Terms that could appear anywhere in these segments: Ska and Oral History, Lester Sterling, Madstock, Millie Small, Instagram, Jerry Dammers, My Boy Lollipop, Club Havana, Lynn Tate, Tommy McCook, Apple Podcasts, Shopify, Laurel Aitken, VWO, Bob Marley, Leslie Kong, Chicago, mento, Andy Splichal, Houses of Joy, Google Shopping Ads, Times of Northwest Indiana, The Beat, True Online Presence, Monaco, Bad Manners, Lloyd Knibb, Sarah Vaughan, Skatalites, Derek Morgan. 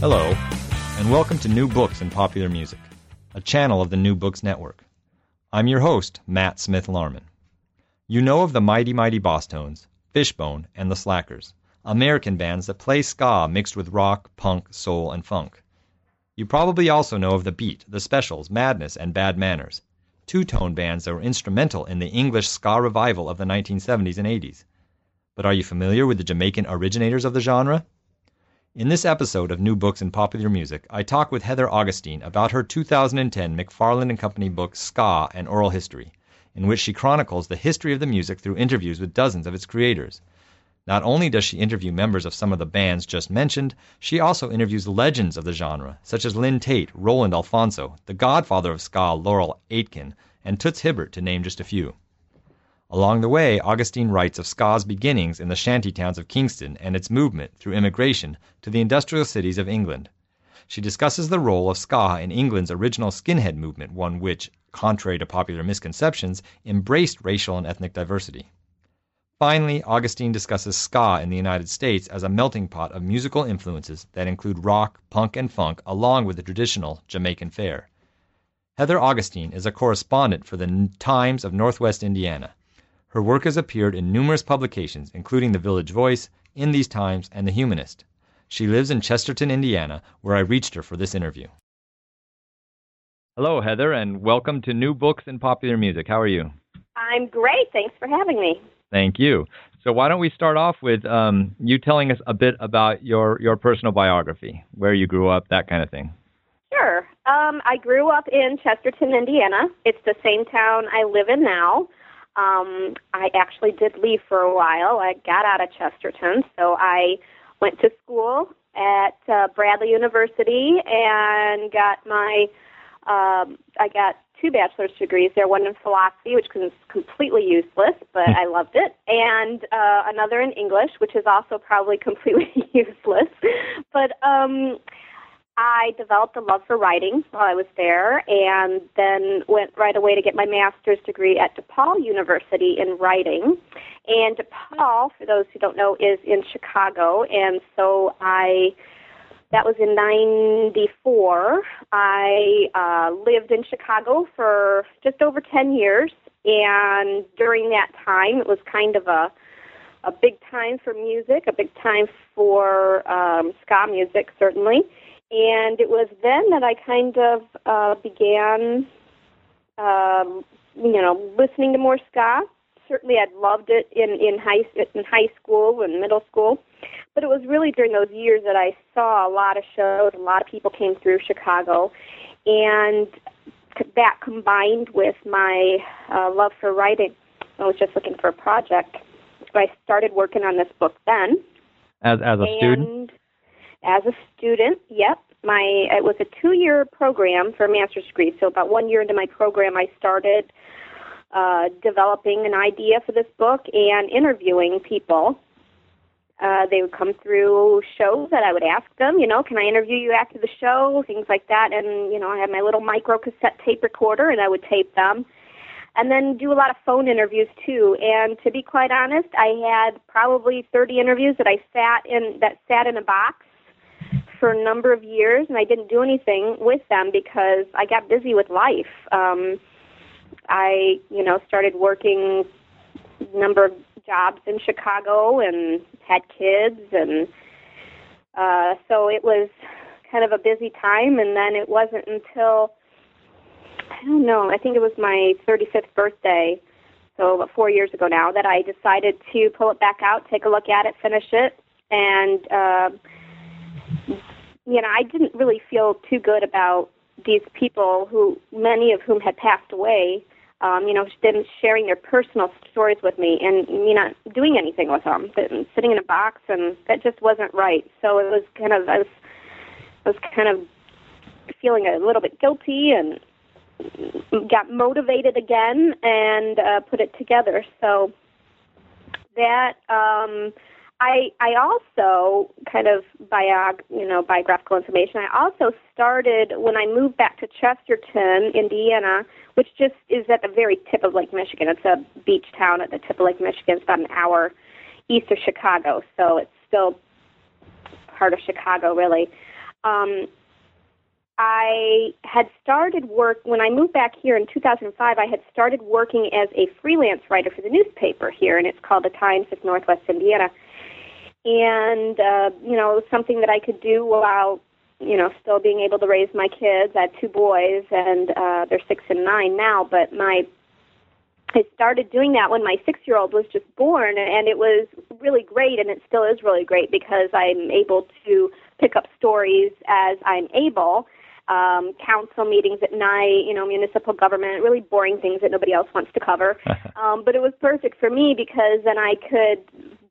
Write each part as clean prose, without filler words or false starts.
Hello, and welcome to New Books in Popular Music, a channel of the New Books Network. I'm your host, Matt Smith-Larman. You know of the Mighty Mighty Bosstones, Fishbone, and The Slackers, American bands that play ska mixed with rock, punk, soul, and funk. You probably also know of The Beat, The Specials, Madness, and Bad Manners, two-tone bands that were instrumental in the English ska revival of the 1970s and 80s. But are you familiar with the Jamaican originators of the genre? In this episode of New Books in Popular Music, I talk with Heather Augustine about her 2010 McFarland & Company book, Ska and Oral History, in which she chronicles the history of the music through interviews with dozens of its creators. Not only does she interview members of some of the bands just mentioned, she also interviews legends of the genre, such as Lynn Tate, Roland Alfonso, the godfather of ska, Laurel Aitken, and Toots Hibbert, to name just a few. Along the way, Augustine writes of ska's beginnings in the shanty towns of Kingston and its movement, through immigration, to the industrial cities of England. She discusses the role of ska in England's original skinhead movement, one which, contrary to popular misconceptions, embraced racial and ethnic diversity. Finally, Augustine discusses ska in the United States as a melting pot of musical influences that include rock, punk, and funk, along with the traditional Jamaican fare. Heather Augustine is a correspondent for the Times of Northwest Indiana. Her work has appeared in numerous publications, including The Village Voice, In These Times, and The Humanist. She lives in Chesterton, Indiana, where I reached her for this interview. Hello, Heather, and welcome to New Books in Popular Music. How are you? I'm great. Thanks for having me. Thank you. So why don't we start off with you telling us a bit about your personal biography, where you grew up, that kind of thing. Sure. I grew up in Chesterton, Indiana. It's the same town I live in now. I actually did leave for a while. I got out of Chesterton, so I went to school at Bradley University and got my, I got two bachelor's degrees there, one in philosophy, which was completely useless, but I loved it, and another in English, which is also probably completely useless, but I developed a love for writing while I was there, and then went right away to get my master's degree at DePaul University in writing. And DePaul, for those who don't know, is in Chicago, and so that was in 94. I lived in Chicago for just over 10 years, and during that time, it was kind of a big time for music, a big time for ska music, certainly. And it was then that I kind of began, listening to more ska. Certainly, I'd loved it in high school and middle school, but it was really during those years that I saw a lot of shows. A lot of people came through Chicago, and that combined with my love for writing, I was just looking for a project. So I started working on this book then. As a student. As a student, yep. It was a 2-year program for a master's degree, so about 1 year into my program, I started developing an idea for this book and interviewing people. They would come through shows that I would ask them, can I interview you after the show, things like that, and, I had my little micro cassette tape recorder, and I would tape them, and then do a lot of phone interviews, too. And to be quite honest, I had probably 30 interviews that sat in a box for a number of years, and I didn't do anything with them because I got busy with life. I, started working a number of jobs in Chicago and had kids, and so it was kind of a busy time, and then it wasn't until, I think it was my 35th birthday, so about 4 years ago now, that I decided to pull it back out, take a look at it, finish it, and I didn't really feel too good about these people who, many of whom had passed away. them sharing their personal stories with me and me not doing anything with them, sitting in a box, and that just wasn't right. So it was kind of, I was kind of feeling a little bit guilty, and got motivated again and put it together. So that I also kind of biographical information. I also started when I moved back to Chesterton, Indiana, which just is at the very tip of Lake Michigan. It's a beach town at the tip of Lake Michigan. It's about an hour east of Chicago, so it's still part of Chicago, really. I had started work when I moved back here in 2005. I had started working as a freelance writer for the newspaper here, and it's called the Times of Northwest Indiana. And it was something that I could do while still being able to raise my kids. I have two boys, and they're 6 and 9 now. But I started doing that when my 6-year-old was just born, and it was really great, and it still is really great because I'm able to pick up stories as I'm able. Council meetings at night, municipal government, really boring things that nobody else wants to cover. But it was perfect for me because then I could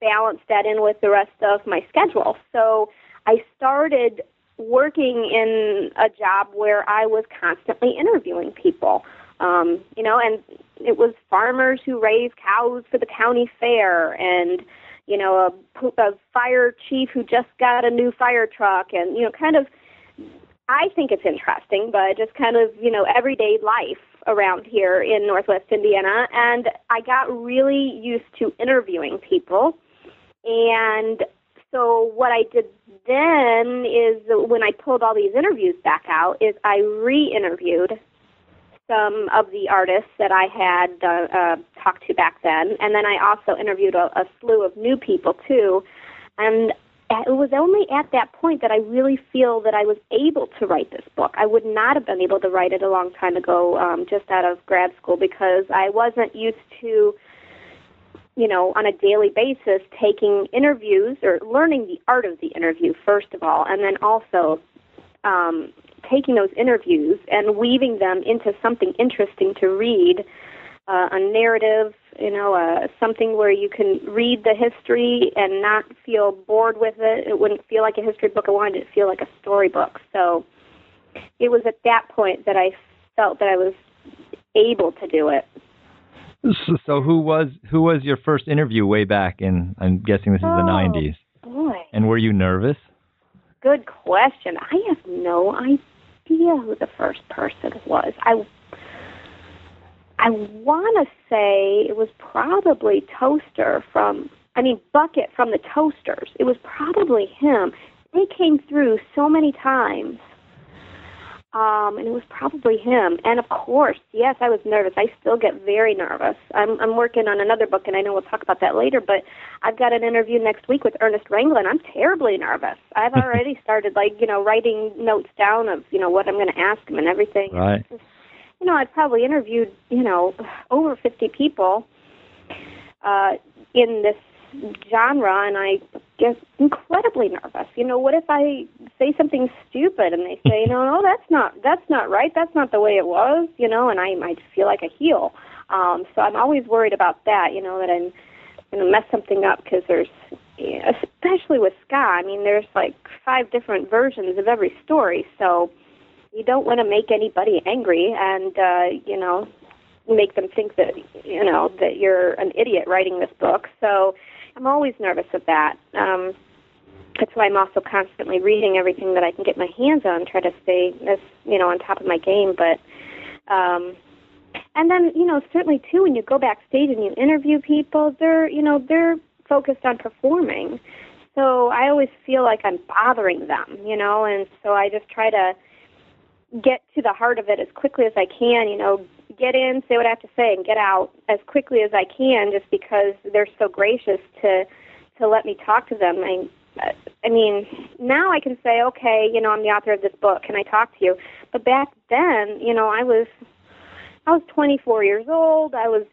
balance that in with the rest of my schedule. So I started working in a job where I was constantly interviewing people, and it was farmers who raised cows for the county fair, and a fire chief who just got a new fire truck, and I think it's interesting, but just kind of, everyday life around here in Northwest Indiana. And I got really used to interviewing people. And so what I did then is when I pulled all these interviews back out is I re-interviewed some of the artists that I had talked to back then. And then I also interviewed a slew of new people, too. And it was only at that point that I really feel that I was able to write this book. I would not have been able to write it a long time ago, just out of grad school, because I wasn't used to, on a daily basis, taking interviews or learning the art of the interview, first of all, and then also taking those interviews and weaving them into something interesting to read, a narrative, something where you can read the history and not feel bored with it. It wouldn't feel like a history book. I wanted it to feel like a storybook. So it was at that point that I felt that I was able to do it. So who was your first interview way back in, I'm guessing this is the 90s? Boy. And were you nervous? Good question. I have no idea who the first person was. I want to say it was probably Bucket from the Toasters. It was probably him. They came through so many times, and it was probably him. And of course, yes, I was nervous. I still get very nervous. I'm working on another book, and I know we'll talk about that later, but I've got an interview next week with Ernest Ranglin. I'm terribly nervous. I've already started, writing notes down of, what I'm going to ask him and everything. Right. I'd probably interviewed, over 50 people in this genre, and I get incredibly nervous. What if I say something stupid and they say, no, that's not right, that's not the way it was, and I might feel like a heel. So I'm always worried about that, that I'm going to mess something up because there's, especially with ska, there's 5 different versions of every story, so you don't want to make anybody angry and, make them think that, that you're an idiot writing this book. So I'm always nervous of that. That's why I'm also constantly reading everything that I can get my hands on, try to stay, on top of my game. But, and then, certainly, too, when you go backstage and you interview people, they're focused on performing. So I always feel like I'm bothering them, and so I just try to get to the heart of it as quickly as I can, get in, say what I have to say, and get out as quickly as I can just because they're so gracious to let me talk to them. Now I can say, okay, I'm the author of this book, can I talk to you? But back then, I was 24 years old. I was,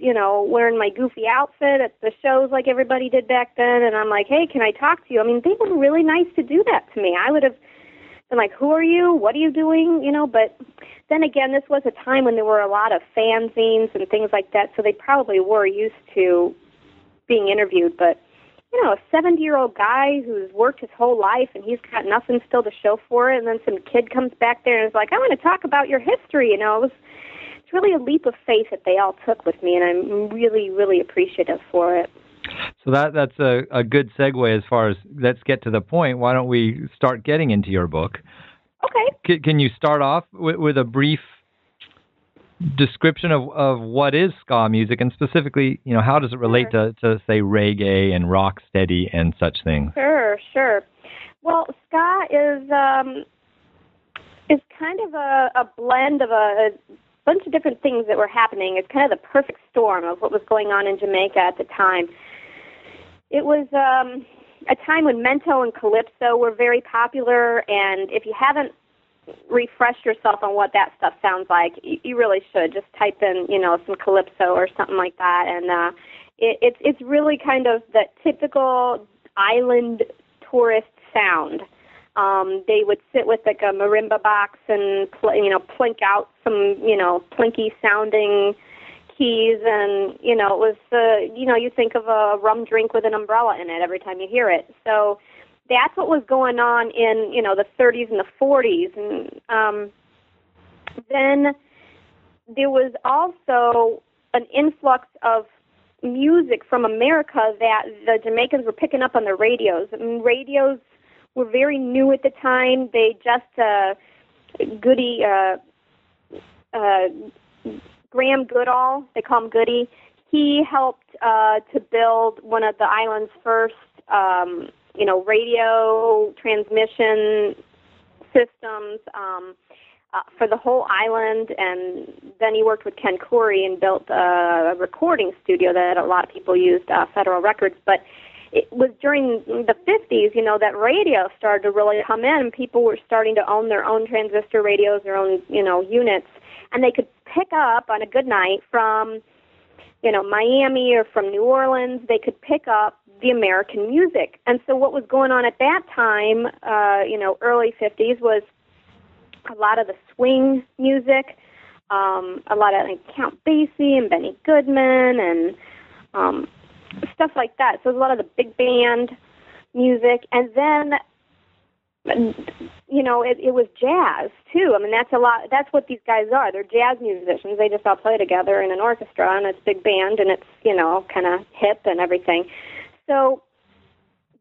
wearing my goofy outfit at the shows like everybody did back then, and I'm like, hey, can I talk to you? They were really nice to do that to me. I would have, who are you? What are you doing? But then again, this was a time when there were a lot of fanzines and things like that, so they probably were used to being interviewed. But, you know, a 70-year-old guy who's worked his whole life and he's got nothing still to show for it, and then some kid comes back there and is like, I want to talk about your history, you know. It's really a leap of faith that they all took with me, and I'm really, really appreciative for it. So that's a good segue as far as let's get to the point. Why don't we start getting into your book? Okay. Can you start off with a brief description of what is ska music, and specifically, you know, how does it relate to say, reggae and rocksteady and such things? Sure. Well, ska is kind of a blend of a bunch of different things that were happening. It's kind of the perfect storm of what was going on in Jamaica at the time. It was a time when mento and calypso were very popular, and if you haven't refreshed yourself on what that stuff sounds like, you really should. Just type in, you know, some calypso or something like that, and it's really kind of the typical island tourist sound. They would sit with like a marimba box and plink out some plinky sounding keys, and it was you think of a rum drink with an umbrella in it every time you hear it. So that's what was going on in the 30s and the 40s, and then there was also an influx of music from America that the Jamaicans were picking up on the radios. I mean, radios were very new at the time. They just Graham Goodall, they call him Goody. He helped to build one of the island's first, radio transmission systems for the whole island. And then he worked with Ken Khoury and built a recording studio that a lot of people used, Federal Records, but. It was during the 50s, that radio started to really come in. People were starting to own their own transistor radios, their own, units. And they could pick up on a good night from, Miami or from New Orleans. They could pick up the American music. And so what was going on at that time, early 50s, was a lot of the swing music, a lot of Count Basie and Benny Goodman and stuff like that. So there's a lot of the big band music, and then it was jazz too. I mean, that's a lot. That's what these guys are. They're jazz musicians. They just all play together in an orchestra, and it's big band, and it's kind of hip and everything. So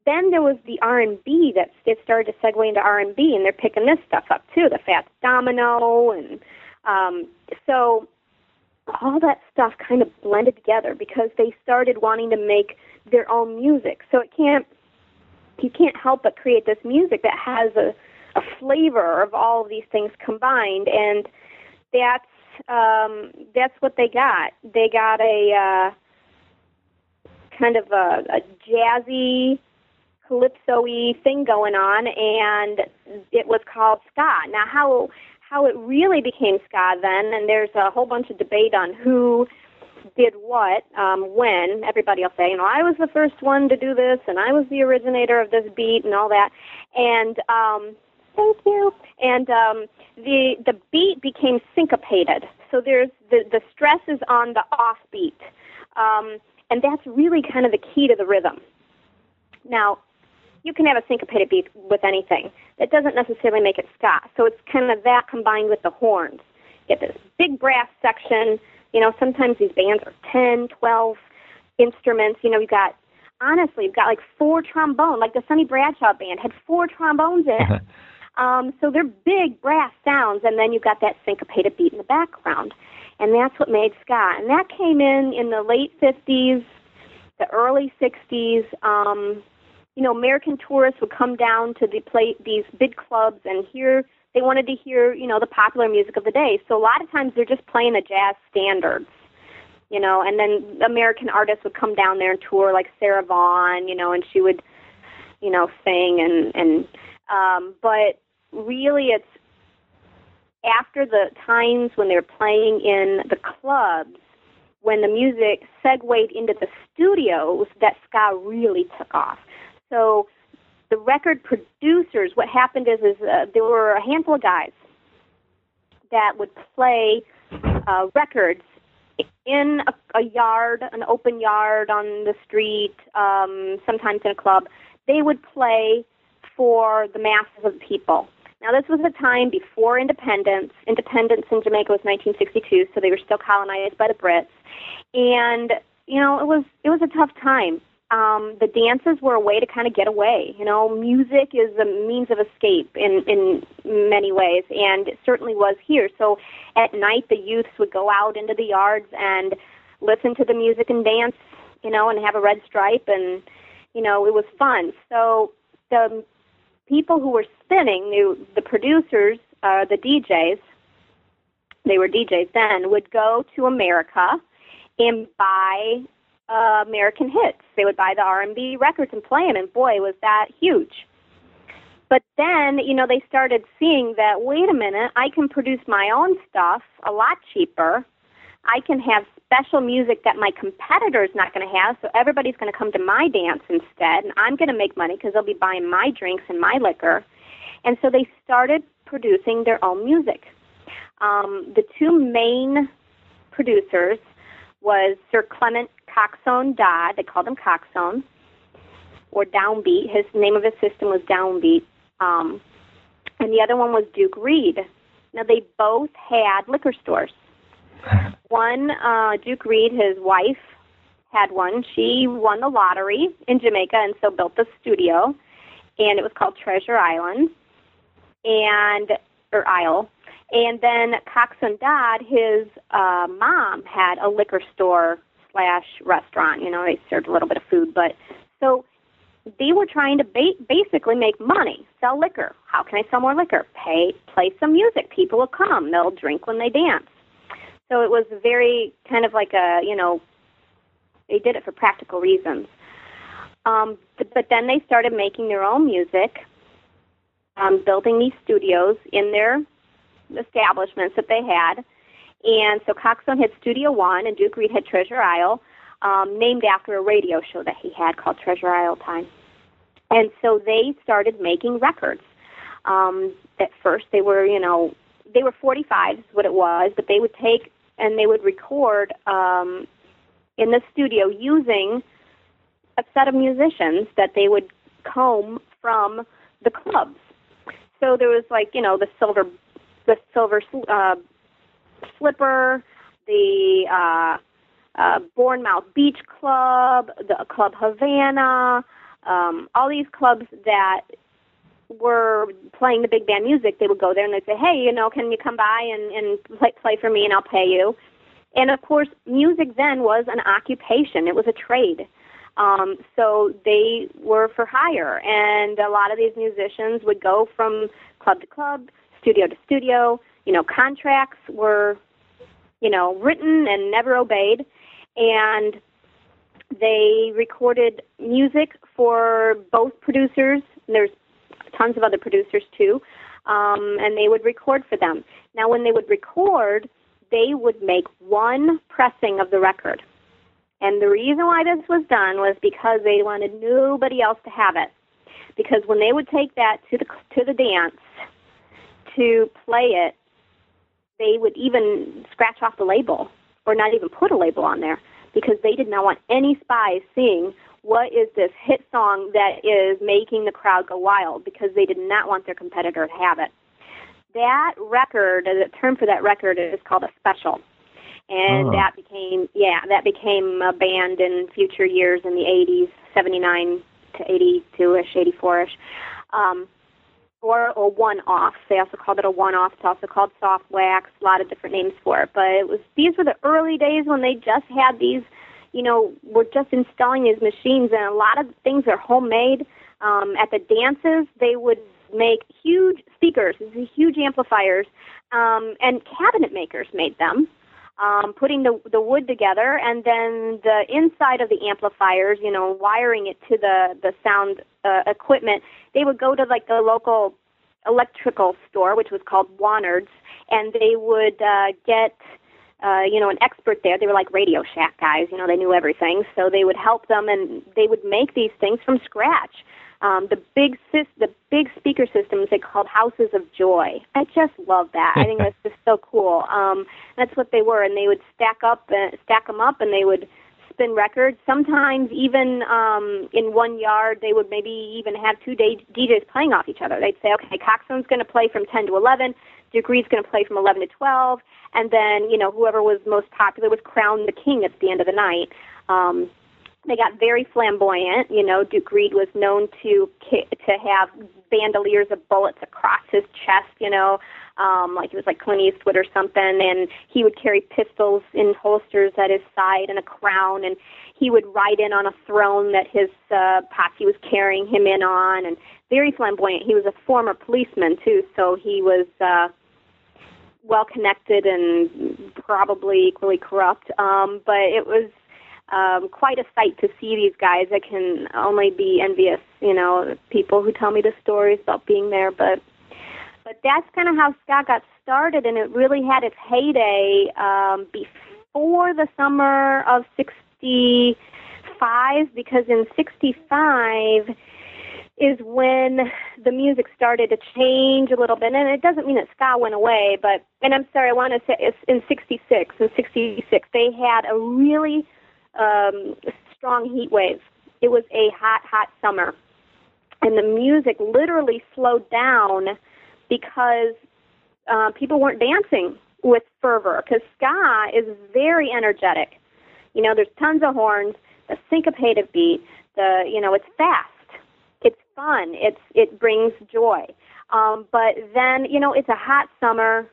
then there was the R&B that it started to segue into R&B, and they're picking this stuff up too, the Fats Domino, and so. All that stuff kind of blended together because they started wanting to make their own music. So you can't help but create this music that has a flavor of all of these things combined, and that's what they got. They got a kind of a jazzy, calypso-y thing going on, and it was called ska. Now, how it really became ska then, and there's a whole bunch of debate on who did what, when. Everybody will say, I was the first one to do this, and I was the originator of this beat and all that. And thank you. And the beat became syncopated. So there's the stress is on the offbeat, and that's really kind of the key to the rhythm. Now, you can have a syncopated beat with anything. That doesn't necessarily make it ska. So it's kind of that combined with the horns. You get this big brass section. Sometimes these bands are 10, 12 instruments. You've got like 4 trombones. Like the Sonny Bradshaw band had 4 trombones in it. So they're big brass sounds, and then you've got that syncopated beat in the background. And that's what made ska. And that came in the late 50s, the early 60s, American tourists would come down to these big clubs and they wanted to hear, the popular music of the day. So a lot of times they're just playing the jazz standards, and then American artists would come down there and tour, like Sarah Vaughan, and she would, sing. But really it's after the times when they were playing in the clubs, when the music segued into the studios, that ska really took off. So the record producers, what happened is there were a handful of guys that would play records in a yard, an open yard on the street, sometimes in a club. They would play for the masses of the people. Now, this was a time before independence. Independence in Jamaica was 1962, so they were still colonized by the Brits. And, you know, it was a tough time. The dances were a way to kind of get away. You know, music is a means of escape in many ways, and it certainly was here. So at night, the youths would go out into the yards and listen to the music and dance, you know, and have a red stripe, and, you know, it was fun. So the people who were spinning, the producers, the DJs, they were DJs then, would go to America and buy American hits. They would buy the R&B records and play them, and boy, was that huge. But then, you know, they started seeing that, wait a minute, I can produce my own stuff a lot cheaper. I can have special music that my competitor's not going to have, so everybody's going to come to my dance instead, and I'm going to make money because they'll be buying my drinks and my liquor. And so they started producing their own music. The two main producers was Sir Clement Coxon Dodd, they called him Coxon, or Downbeat. His name of his system was Downbeat. And the other one was Duke Reid. Now, they both had liquor stores. One, Duke Reid, his wife, had one. She won the lottery in Jamaica and so built the studio, and it was called Treasure Island, or Isle. And then Coxon Dodd, his mom, had a liquor store / restaurant. You know, they served a little bit of food. But so they were trying to basically make money, sell liquor. How can I sell more liquor? Play some music. People will come. They'll drink when they dance. So it was very kind of like a, you know, they did it for practical reasons. But then they started making their own music, building these studios in their establishments that they had. And so Coxon had Studio One and Duke Reid had Treasure Isle, named after a radio show that he had called Treasure Isle Time. And so they started making records. At first they were, you know, they were 45s, what it was, but they would take and they would record in the studio using a set of musicians that they would comb from the clubs. So there was, like, you know, the silver Slipper, the Bournemouth Beach Club, the Club Havana, all these clubs that were playing the big band music. They would go there and they'd say, hey, you know, can you come by and play for me and I'll pay you? And, of course, music then was an occupation. It was a trade. So they were for hire. And a lot of these musicians would go from club to club, studio to studio. You know, contracts were, you know, written and never obeyed, and they recorded music for both producers. There's tons of other producers, too, and they would record for them. Now, when they would record, they would make one pressing of the record, and the reason why this was done was because they wanted nobody else to have it, because when they would take that to the dance to play it, they would even scratch off the label or not even put a label on there because they did not want any spies seeing what is this hit song that is making the crowd go wild, because they did not want their competitor to have it. That record, the term for that record is called a special. And that became a band in future years in the 80s, 79 to 82-ish, 84-ish. Or a one-off. They also called it a one-off. It's also called soft wax, a lot of different names for it. But these were the early days when they just had these, you know, were just installing these machines, and a lot of things are homemade. At the dances, they would make huge speakers, huge amplifiers, and cabinet makers made them, putting the wood together, and then the inside of the amplifiers, you know, wiring it to the sound equipment. They would go to, like, the local electrical store, which was called Wannard's, and they would get, you know, an expert there. They were like Radio Shack guys. You know, they knew everything. So they would help them, and they would make these things from scratch. The big speaker systems they called Houses of Joy. I just love that. I think that's just so cool. That's what they were, and they would stack them up, and they would spin records. Sometimes even in one yard, they would maybe even have two DJs playing off each other. They'd say, okay, Coxswain's going to play from 10 to 11, Duke Reid's going to play from 11 to 12, and then, you know, whoever was most popular was crowned the king at the end of the night. They got very flamboyant. You know, Duke Reid was known to have bandoliers of bullets across his chest, you know, like it was like Clint Eastwood or something, and he would carry pistols in holsters at his side and a crown, and he would ride in on a throne that his posse was carrying him in on, and very flamboyant. He was a former policeman, too, so he was well-connected and probably equally corrupt, but it was quite a sight to see these guys. I can only be envious, you know, people who tell me the stories about being there. But that's kind of how ska got started, and it really had its heyday before the summer of '65, because in '65 is when the music started to change a little bit. And it doesn't mean that ska went away, but, and I'm sorry, I want to say it's in '66, they had a really strong heat wave. It was a hot, hot summer. And the music literally slowed down because people weren't dancing with fervor, because ska is very energetic. You know, there's tons of horns, the syncopated beat, it's fast. It's fun. It brings joy. But then, you know, it's a hot summer.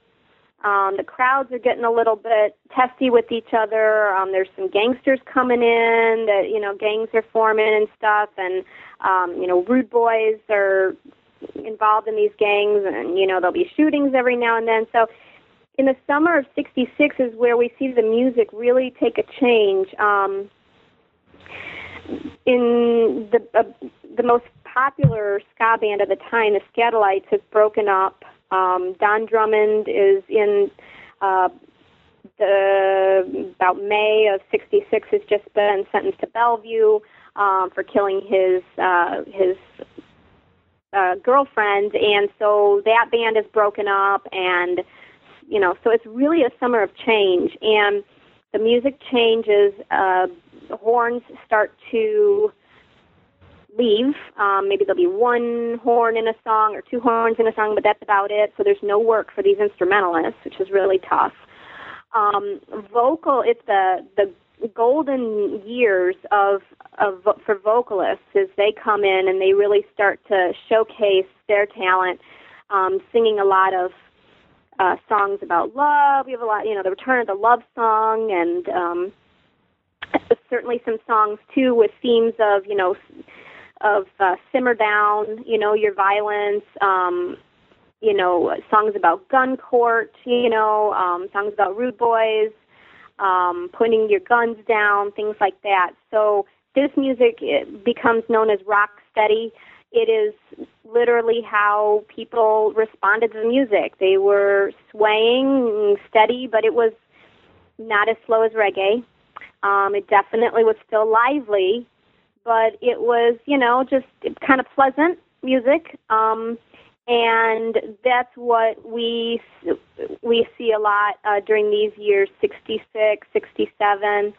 The crowds are getting a little bit testy with each other. There's some gangsters coming in that, you know, gangs are forming and stuff. And, you know, rude boys are involved in these gangs, and, you know, there'll be shootings every now and then. So in the summer of '66 is where we see the music really take a change. In the most popular ska band at the time, the Skatalites, has broken up. Don Drummond is in about May of '66 has just been sentenced to Bellevue for killing his girlfriend, and so that band is broken up, and you know, so it's really a summer of change, and the music changes. The horns start to leave. Maybe there'll be one horn in a song or two horns in a song, but that's about it. So there's no work for these instrumentalists, which is really tough. Vocal, it's the golden years for vocalists, as they come in and they really start to showcase their talent, singing a lot of songs about love. We have a lot, you know, the return of the love song, and certainly some songs too with themes of, you know, of simmer down, you know, your violence, you know, songs about gun court, you know, songs about rude boys, putting your guns down, things like that. So this music, it becomes known as rock steady. It is literally how people responded to the music. They were swaying steady, but it was not as slow as reggae. It definitely was still lively, but it was, you know, just kind of pleasant music, and that's what we see a lot during these years, '66, '67,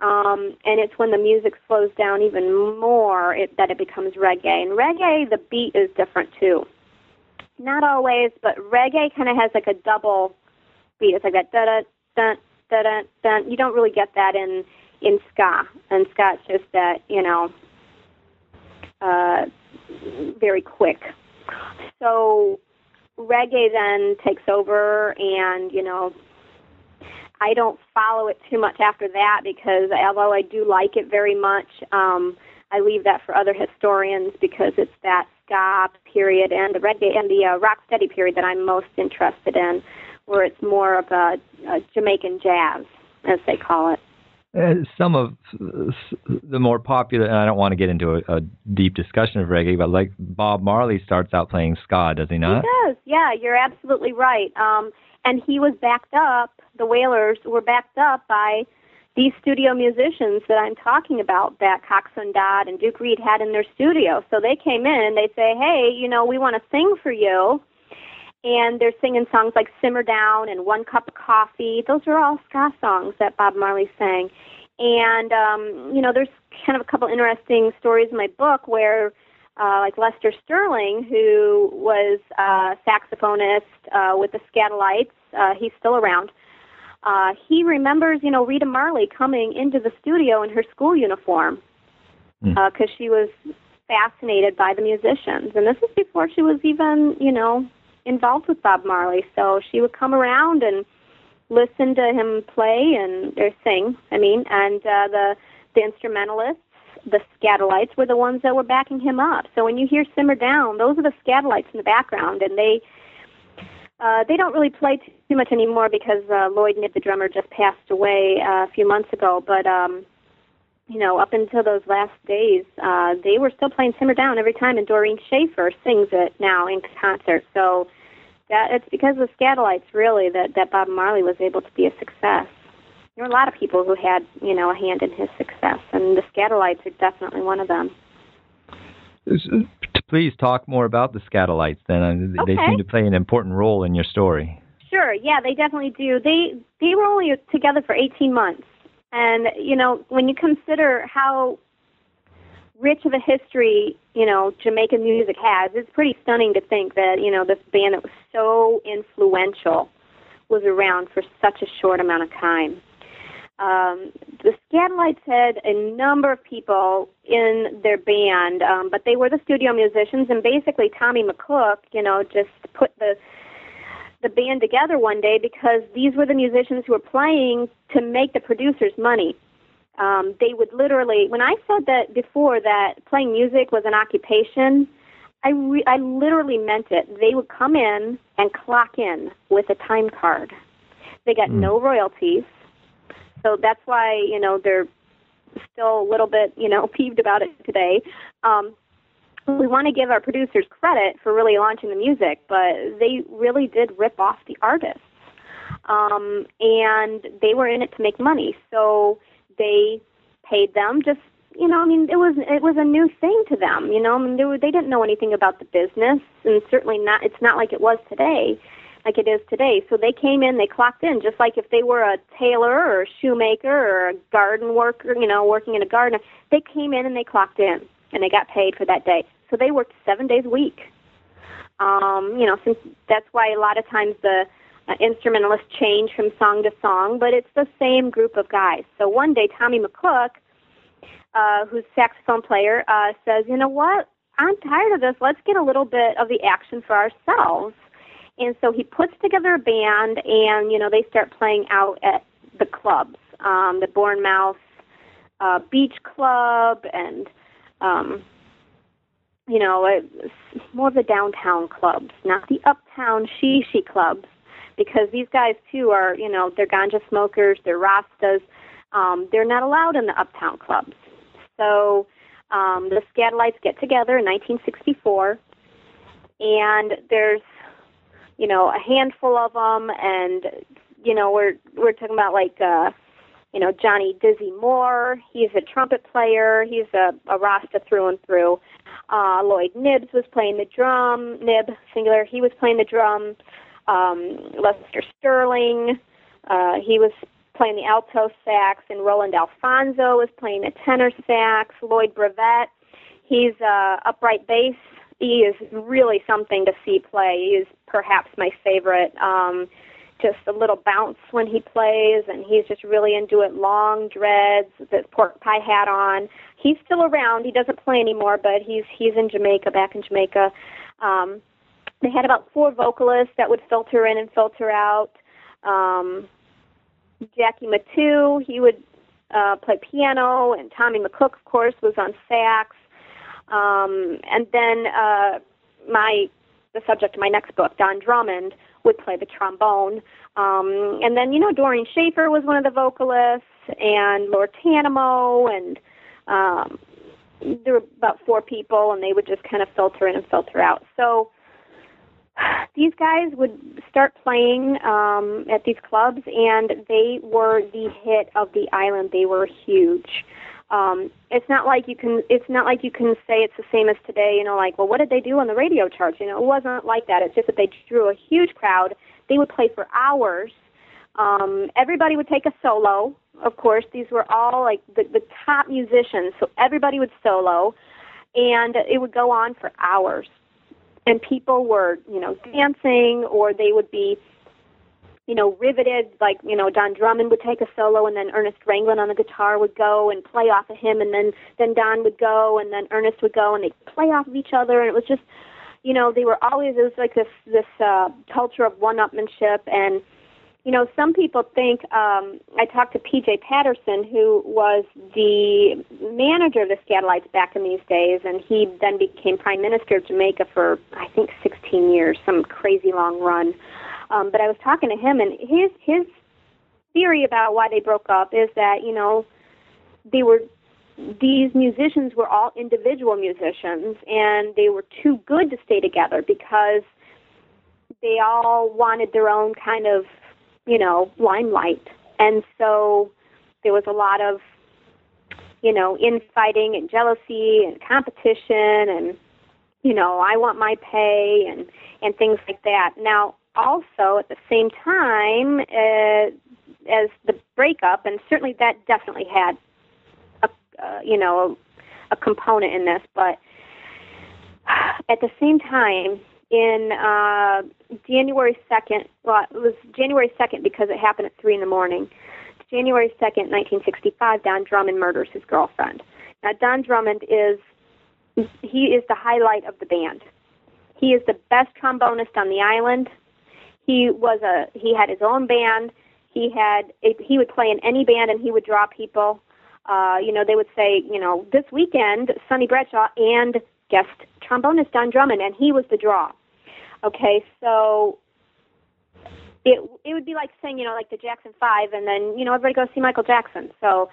and it's when the music slows down even more that it becomes reggae. And reggae, the beat is different too. Not always, but reggae kind of has like a double beat. It's like that da da da da da da. You don't really get that in ska, and ska's just that, you know, very quick. So reggae then takes over, and, you know, I don't follow it too much after that, because although I do like it very much, I leave that for other historians, because it's that ska period and the reggae and the rock steady period that I'm most interested in, where it's more of a Jamaican jazz, as they call it. Some of the more popular, and I don't want to get into a deep discussion of reggae, but like Bob Marley starts out playing ska, does he not? He does, yeah, you're absolutely right. And he was backed up, the Wailers were backed up by these studio musicians that I'm talking about that Cox and Dodd and Duke Reid had in their studio. So they came in and they'd say, hey, you know, we want to sing for you. And they're singing songs like Simmer Down and One Cup of Coffee. Those are all ska songs that Bob Marley sang. And, you know, there's kind of a couple interesting stories in my book where, like Lester Sterling, who was a saxophonist with the Skatalites, he's still around. He remembers, you know, Rita Marley coming into the studio in her school uniform because she was fascinated by the musicians. And this was before she was even, you know, involved with Bob Marley. So she would come around and listen to him play and or sing, I mean, and the instrumentalists, the Skatalites, were the ones that were backing him up. So when you hear Simmer Down, those are the Skatalites in the background, and they don't really play too much anymore because Lloyd Knibb, the drummer, just passed away a few months ago. But, you know, up until those last days, they were still playing Simmer Down every time, and Doreen Schaefer sings it now in concert. So that it's because of the Skatalites, really, that Bob Marley was able to be a success. There were a lot of people who had, you know, a hand in his success, and the Skatalites are definitely one of them. Please talk more about the Skatalites then. They seem to play an important role in your story. Sure, yeah, they definitely do. They were only together for 18 months. And, you know, when you consider how rich of a history, you know, Jamaican music has, it's pretty stunning to think that, you know, this band that was so influential was around for such a short amount of time. The Skatalites had a number of people in their band, but they were the studio musicians, and basically Tommy McCook, you know, just put the band together one day because these were the musicians who were playing to make the producers money. They would literally, when I said that before that playing music was an occupation, I literally meant it. They would come in and clock in with a time card. They got no royalties. So that's why, you know, they're still a little bit, you know, peeved about it today. We want to give our producers credit for really launching the music, but they really did rip off the artists. And they were in it to make money. So they paid them just, you know, I mean, it was a new thing to them, you know. I mean, they didn't know anything about the business, and certainly not, it's not like it was today. Like it is today. So they came in, they clocked in, just like if they were a tailor or a shoemaker or a garden worker, you know, working in a garden. They came in and they clocked in, and they got paid for that day. So they worked 7 days a week. You know, since that's why a lot of times the instrumentalists change from song to song, but it's the same group of guys. So one day, Tommy McCook, who's a saxophone player, says, you know what, I'm tired of this. Let's get a little bit of the action for ourselves. And so he puts together a band, and, you know, they start playing out at the clubs, the Bournemouth Beach Club and, you know, more of the downtown clubs, not the uptown she-she clubs, because these guys, too, are, you know, they're ganja smokers, they're Rastas. They're not allowed in the uptown clubs. So the Skatalites get together in 1964, and there's, you know, a handful of them, and, you know, we're talking about, like, you know, Johnny Dizzy Moore. He's a trumpet player. He's a Rasta through and through. Lloyd Knibb was playing the drum. Knibb, singular, he was playing the drum. Lester Sterling, he was playing the alto sax, and Roland Alfonso was playing the tenor sax. Lloyd Brevet, he's upright bass. He is really something to see play. He is perhaps my favorite. Just a little bounce when he plays, and he's just really into it. Long dreads, the pork pie hat on. He's still around. He doesn't play anymore, but he's in Jamaica, back in Jamaica. They had about four vocalists that would filter in and filter out. Jackie Matu, he would play piano, and Tommy McCook, of course, was on sax. And then the subject of my next book, Don Drummond, would play the trombone. And then, you know, Doreen Schaefer was one of the vocalists, and Lord Tanimo, and there were about four people, and they would just kind of filter in and filter out. So these guys would start playing at these clubs, and they were the hit of the island. They were huge. It's not like you can say it's the same as today. You know, like, well, what did they do on the radio charts? You know, it wasn't like that. It's just that they drew a huge crowd. They would play for hours. Everybody would take a solo. Of course, these were all like the top musicians, so everybody would solo, and it would go on for hours. And people were, you know, dancing, or they would be, you know, riveted. Like, you know, Don Drummond would take a solo, and then Ernest Ranglin on the guitar would go and play off of him, and then Don would go, and then Ernest would go, and they'd play off of each other. And it was just, you know, they were always, it was like this culture of one-upmanship. And, you know, some people think, I talked to P.J. Patterson, who was the manager of the Skatalites back in these days, and he then became prime minister of Jamaica for, I think, 16 years, some crazy long run. But I was talking to him, and his theory about why they broke up is that, you know, these musicians were all individual musicians, and they were too good to stay together because they all wanted their own kind of, you know, limelight. And so there was a lot of, you know, infighting and jealousy and competition and, you know, I want my pay and things like that. Now, also, at the same time as the breakup, and certainly that definitely had, a component in this, but at the same time, in January 2nd, well, it was January 2nd because it happened at 3 in the morning. January 2nd, 1965, Don Drummond murders his girlfriend. Now, Don Drummond is the highlight of the band. He is the best trombonist on the island. He had his own band. He would play in any band, and he would draw people. You know, they would say, you know, this weekend, Sonny Bradshaw and guest trombonist Don Drummond, and he was the draw. Okay, so it would be like saying, you know, like the Jackson 5, and then, you know, everybody go see Michael Jackson. So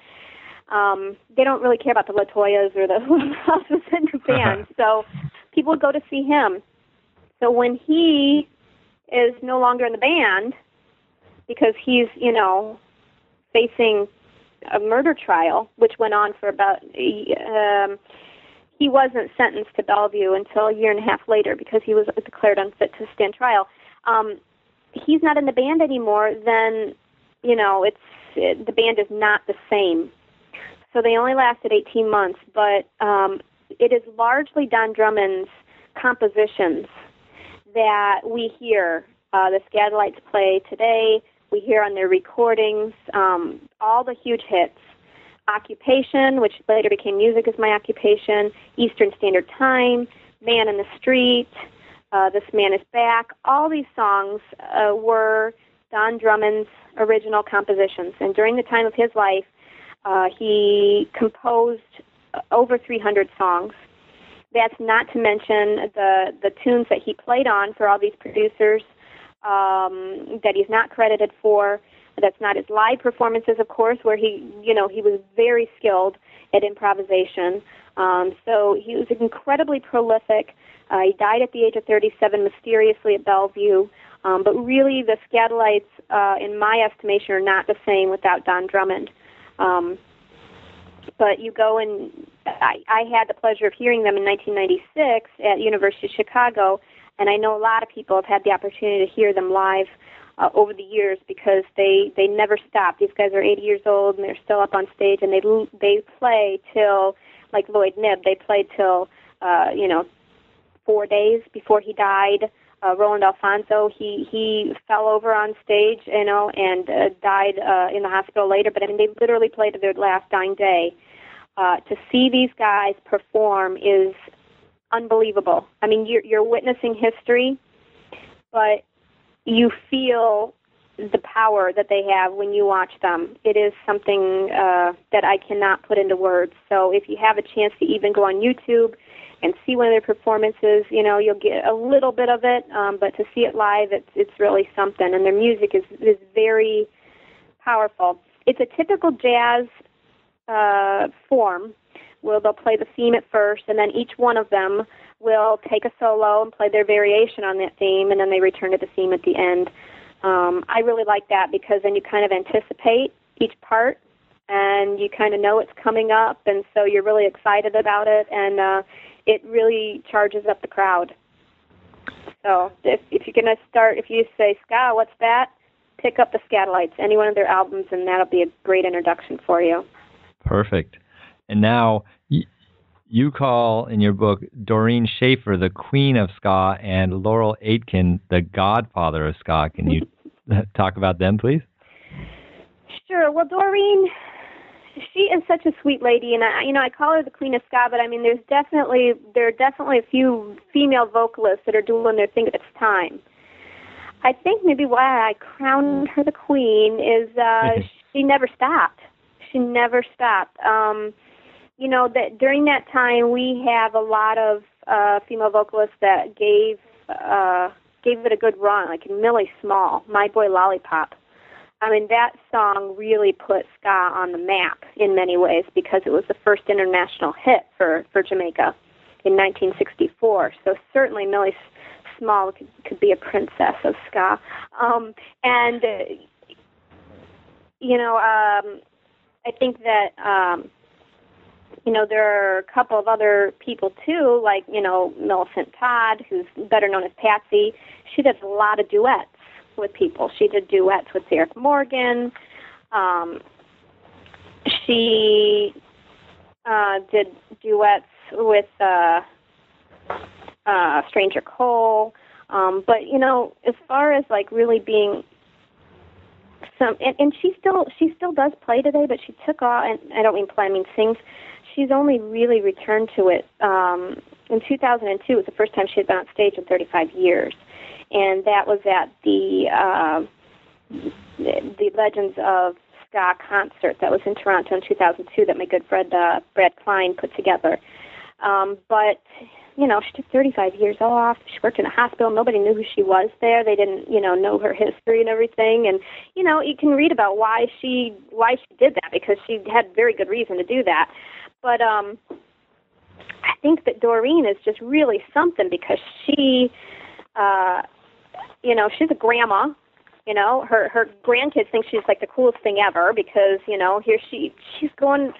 they don't really care about the LaToyas or who else was in the band. So people would go to see him. So when he is no longer in the band because he's, you know, facing a murder trial, which went on for about he wasn't sentenced to Bellevue until a year and a half later because he was declared unfit to stand trial. He's not in the band anymore, then, you know, the band is not the same. So they only lasted 18 months, but it is largely Don Drummond's compositions that we hear the Skatalites play today. We hear on their recordings all the huge hits. Occupation, which later became Music Is My Occupation, Eastern Standard Time, Man in the Street, This Man Is Back. All these songs were Don Drummond's original compositions. And during the time of his life, he composed over 300 songs. That's not to mention the tunes that he played on for all these producers that he's not credited for. That's not his live performances, of course, where he, you know, he was very skilled at improvisation. So he was incredibly prolific. He died at the age of 37 mysteriously at Bellevue. But really, the Skatalites, in my estimation, are not the same without Don Drummond. But you go and I had the pleasure of hearing them in 1996 at University of Chicago, and I know a lot of people have had the opportunity to hear them live over the years because they never stop. These guys are 80 years old and they're still up on stage, and they play till, like Lloyd Knibb, they played till 4 days before he died. Roland Alfonso, he fell over on stage, you know, and died in the hospital later. But I mean, they literally played to their last dying day. To see these guys perform is unbelievable. I mean, you're witnessing history, but you feel the power that they have when you watch them. It is something that I cannot put into words. So if you have a chance to even go on YouTube and see one of their performances, you know, you'll get a little bit of it, but to see it live, it's really something. And their music is very powerful. It's a typical jazz form where they'll play the theme at first, and then each one of them will take a solo and play their variation on that theme, and then they return to the theme at the end. I really like that because then you kind of anticipate each part, and you kind of know it's coming up, and so you're really excited about it, and it really charges up the crowd. So if you're going to start, if you say, Ska, what's that? Pick up the Skatalites, any one of their albums, and that'll be a great introduction for you. Perfect. And now you call in your book Doreen Schaefer the queen of ska and Laurel Aitken the godfather of ska. Can you talk about them, please? Sure. Well, Doreen, she is such a sweet lady, and I call her the queen of ska, but I mean, there are definitely a few female vocalists that are doing their thing at its time. I think maybe why I crowned her the queen is she never stopped. She never stopped. You know, that during that time, we have a lot of female vocalists that gave it a good run, like Millie Small, My Boy Lollipop. I mean, that song really put ska on the map in many ways because it was the first international hit for Jamaica in 1964. So certainly Millie Small could be a princess of ska. I think that... there are a couple of other people, too, like, Millicent Todd, who's better known as Patsy. She does a lot of duets with people. She did duets with Derek Morgan. She did duets with Stranger Cole. But, as far as, like, really being... And she still does play today, but she took off, and I don't mean play, I mean sings. She's only really returned to it in 2002. It was the first time she had been on stage in 35 years, and that was at the Legends of Ska concert that was in Toronto in 2002 that my good friend Brad Klein put together. But she took 35 years off. She worked in a hospital. Nobody knew who she was there. They didn't, know her history and everything. And, you can read about why she did that because she had very good reason to do that. But I think that Doreen is just really something because she, she's a grandma. Her grandkids think she's like the coolest thing ever because, here she's going...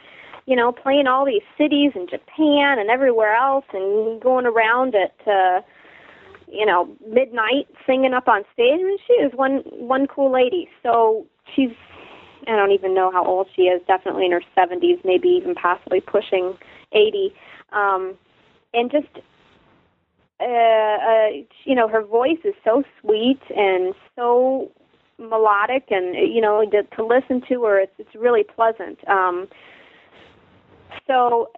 playing all these cities in Japan and everywhere else and going around at, midnight singing up on stage. I mean, she is one cool lady. So she's, I don't even know how old she is, definitely in her 70s, maybe even possibly pushing 80. And just, her voice is so sweet and so melodic and, to listen to her, it's really pleasant. So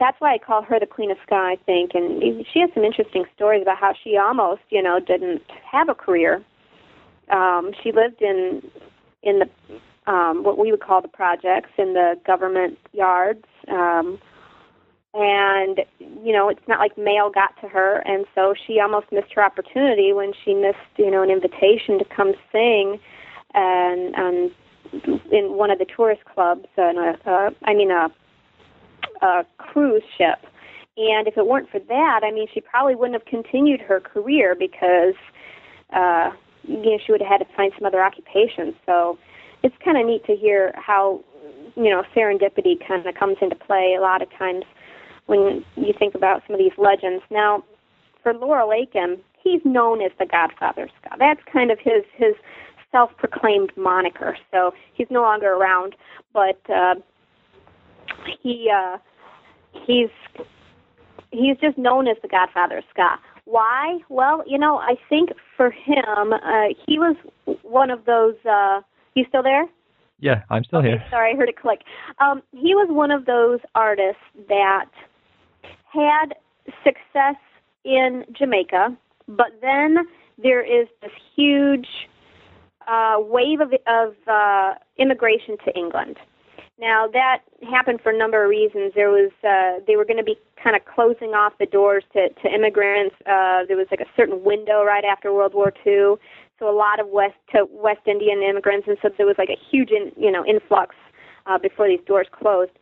that's why I call her the Queen of Ska, I think. And she has some interesting stories about how she almost, didn't have a career. She lived in the what we would call the projects, in the government yards. And, it's not like mail got to her. And so she almost missed her opportunity when she missed, an invitation to come sing and in one of the tourist clubs. And a cruise ship, and if it weren't for that, I mean, she probably wouldn't have continued her career because she would have had to find some other occupation. So it's kind of neat to hear how serendipity kind of comes into play a lot of times when you think about some of these legends. Now, for Laurel Aitken, he's known as the Godfather of Ska. That's kind of his self-proclaimed moniker. So he's no longer around, but. He's just known as the Godfather of Ska. Why? Well, I think for him, he was one of those... You still there? Yeah, I'm still here. Sorry, I heard it click. He was one of those artists that had success in Jamaica, but then there is this huge wave of immigration to England. Now, that happened for a number of reasons. There was they were going to be kind of closing off the doors to immigrants. There was like a certain window right after World War II, so a lot of West Indian immigrants, and so there was like a huge influx before these doors closed.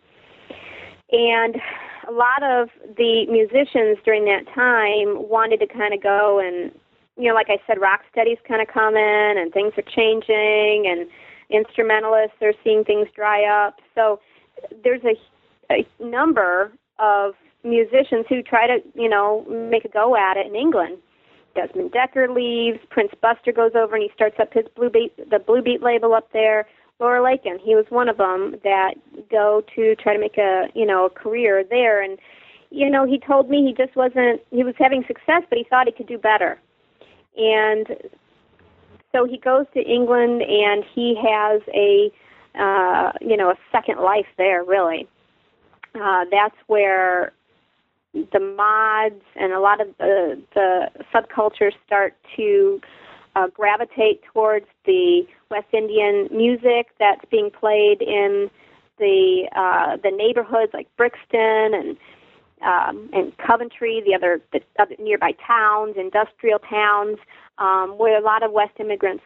And a lot of the musicians during that time wanted to kind of go and, you know, like I said, rock steady's kind of coming and things are changing and instrumentalists are seeing things dry up. So there's a number of musicians who try to, you know, make a go at it in England. Desmond Decker leaves. Prince Buster goes over and he starts up his Blue Beat label up there. Laurel Aitken, he was one of them that go to try to make a career there. And, you know, he told me he was having success, but he thought he could do better. And so he goes to England and he has a second life there, really. That's where the mods and a lot of the subcultures start to gravitate towards the West Indian music that's being played in the neighborhoods like Brixton and Coventry, the other nearby towns, industrial towns, where a lot of West Indian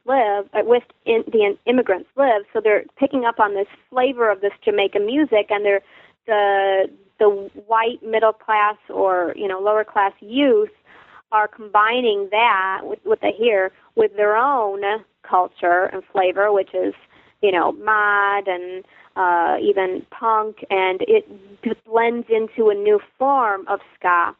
immigrants live. So they're picking up on this flavor of this Jamaican music, and they're the white middle class or, you know, lower class youth are combining that with what they hear with their own culture and flavor, which is, you know, mod and even punk, and it blends into a new form of ska.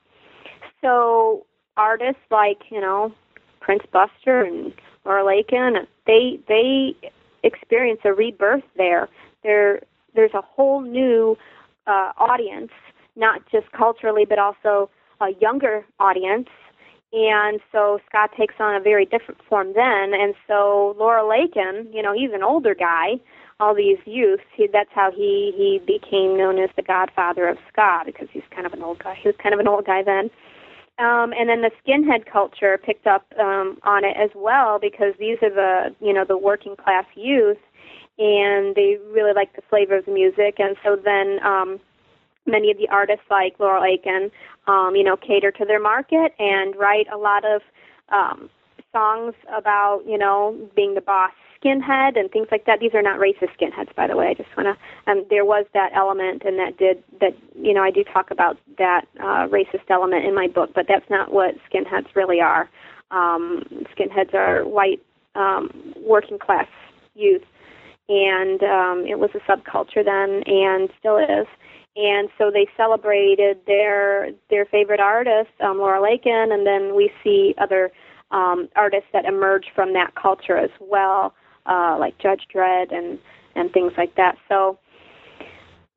So artists like, you know, Prince Buster and Laurel Aitken, they experience a rebirth there. There's a whole new audience, not just culturally, but also a younger audience. And so Scott takes on a very different form then. And so Laurel Aitken, you know, he's an older guy, all these youths, that's how he became known as the godfather of ska, because he's kind of an old guy. He was kind of an old guy then. And then the skinhead culture picked up on it as well, because these are the working class youth, and they really like the flavor of the music. And so then many of the artists like Laurel Aitken, cater to their market and write a lot of songs about, you know, being the boss skinhead and things like that. These are not racist skinheads, by the way. I just want to, there was that element, and I do talk about that racist element in my book, but that's not what skinheads really are. Skinheads are white working class youth. And it was a subculture then, and still is. And so they celebrated their favorite artist, Laurel Aitken, and then we see other artists that emerge from that culture as well, like Judge Dredd and things like that. So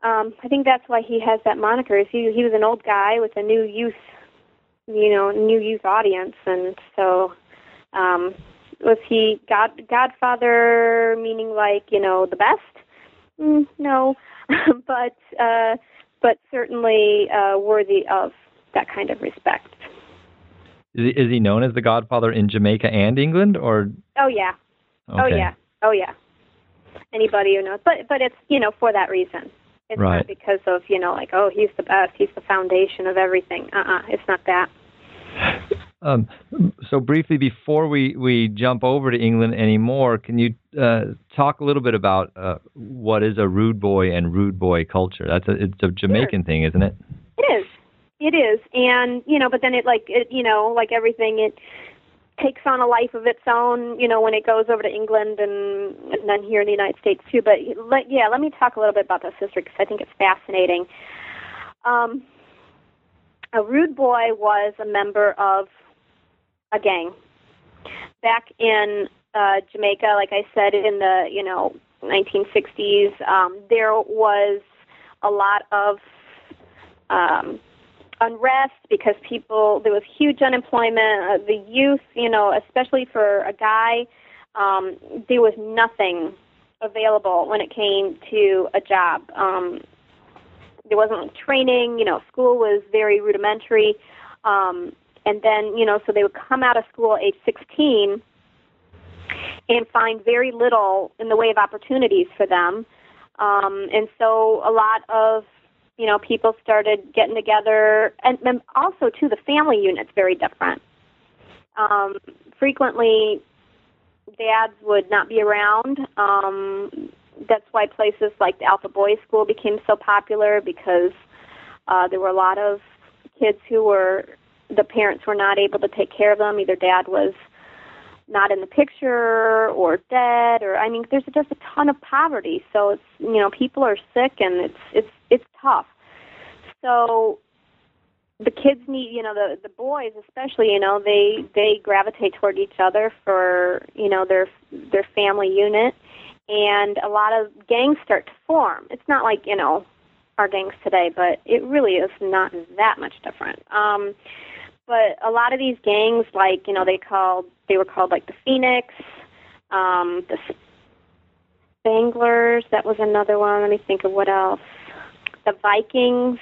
I think that's why he has that moniker. Is he was an old guy with a new youth audience, and so. Was he Godfather, meaning like, you know, the best? No, but certainly worthy of that kind of respect. Is he known as the Godfather in Jamaica and England, or? Oh yeah, okay. oh yeah. Anybody who knows, but it's, you know, for that reason. It's right. Not because of, you know, like, oh, he's the best, he's the foundation of everything. It's not that. So briefly, before we jump over to England anymore, can you talk a little bit about what is a rude boy and rude boy culture? It's a Jamaican thing, isn't it? It is, and you know, but then like everything, it takes on a life of its own, you know, when it goes over to England and then here in the United States too. But let me talk a little bit about this history, because I think it's fascinating. A rude boy was a member of a gang. Back in Jamaica, like I said, in the 1960s, there was a lot of unrest because there was huge unemployment. The youth, you know, especially for a guy, there was nothing available when it came to a job. There wasn't training, you know, school was very rudimentary. And then, you know, so they would come out of school at age 16 and find very little in the way of opportunities for them. And so a lot of, you know, people started getting together. And then also, too, the family unit's very different. Frequently, dads would not be around. That's why places like the Alpha Boys School became so popular, because There were a lot of kids who were, the parents were not able to take care of them. Either dad was not in the picture or dead, or, I mean, there's just a ton of poverty. So it's, you know, people are sick and it's tough. So the kids need, you know, the boys especially, you know, they gravitate toward each other for, you know, their family unit, and a lot of gangs start to form. It's not like, you know, our gangs today, but it really is not that much different. But a lot of these gangs, like, you know, they were called like the Phoenix, the Spanglers. That was another one. Let me think of what else. The Vikings.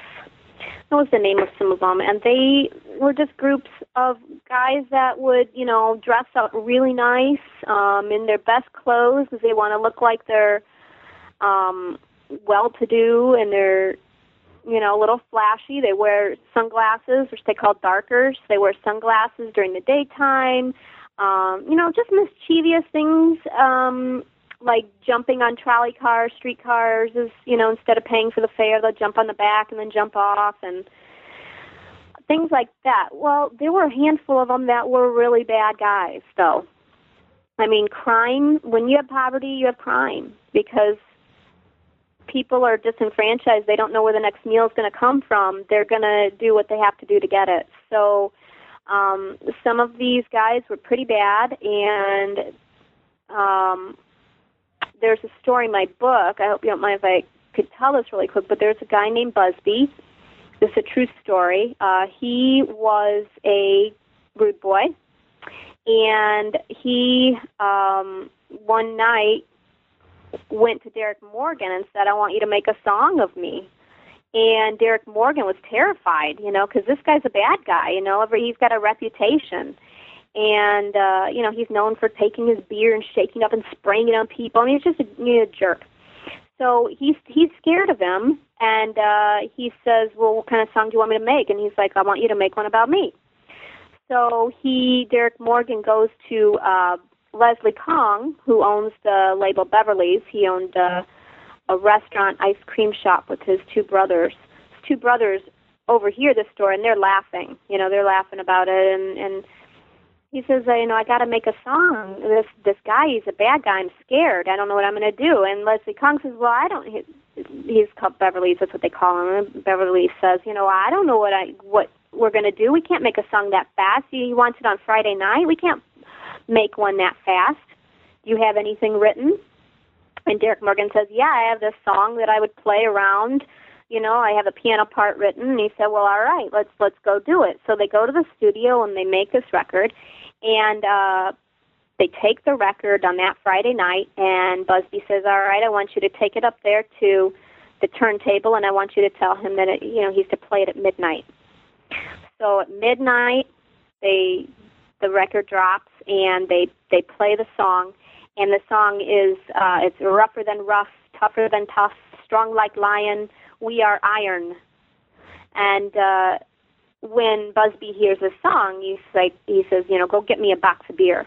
That was the name of some of them. And they were just groups of guys that would, you know, dress up really nice, in their best clothes, because they want to look like they're well-to-do, and they're, you know, a little flashy. They wear sunglasses, which they call darkers. They wear sunglasses during the daytime. You know, just mischievous things, like jumping on trolley cars, street cars. Is, you know, instead of paying for the fare, they'll jump on the back and then jump off and things like that. Well, there were a handful of them that were really bad guys, though. I mean, crime, when you have poverty, you have crime, because people are disenfranchised. They don't know where the next meal is going to come from. They're going to do what they have to do to get it. So some of these guys were pretty bad, and there's a story in my book. I hope you don't mind if I could tell this really quick, but there's a guy named Busby. This is a true story. He was a rude boy, and he one night went to Derek Morgan and said, "I want you to make a song of me." And Derek Morgan was terrified, you know, because this guy's a bad guy, you know, he's got a reputation. And, you know, he's known for taking his beer and shaking up and spraying it on people. I mean, he's just a jerk. So he's scared of him, and he says, "Well, what kind of song do you want me to make?" And he's like, "I want you to make one about me." So Derek Morgan goes to Leslie Kong, who owns the label Beverly's. He owned a restaurant ice cream shop with his two brothers. His two brothers overhear this story, and they're laughing. You know, they're laughing about it. And he says, "You know, I got to make a song. This guy, he's a bad guy. I'm scared. I don't know what I'm going to do." And Leslie Kong says, "Well, I don't." He's called Beverly's. That's what they call him. And Beverly says, "You know, I don't know what we're going to do. We can't make a song that fast. He wants it on Friday night. We can't make one that fast. Do you have anything written?" And Derek Morgan says, "Yeah, I have this song that I would play around. You know, I have a piano part written." And he said, "Well, all right, let's go do it." So they go to the studio and they make this record, and they take the record on that Friday night. And Busby says, "All right, I want you to take it up there to the turntable, and I want you to tell him that he's to play it at midnight." So at midnight, the record drops, and they play the song, and the song is, it's rougher than rough, tougher than tough, strong like lion, we are iron. And when Busby hears this song, he says, "You know, go get me a box of beer."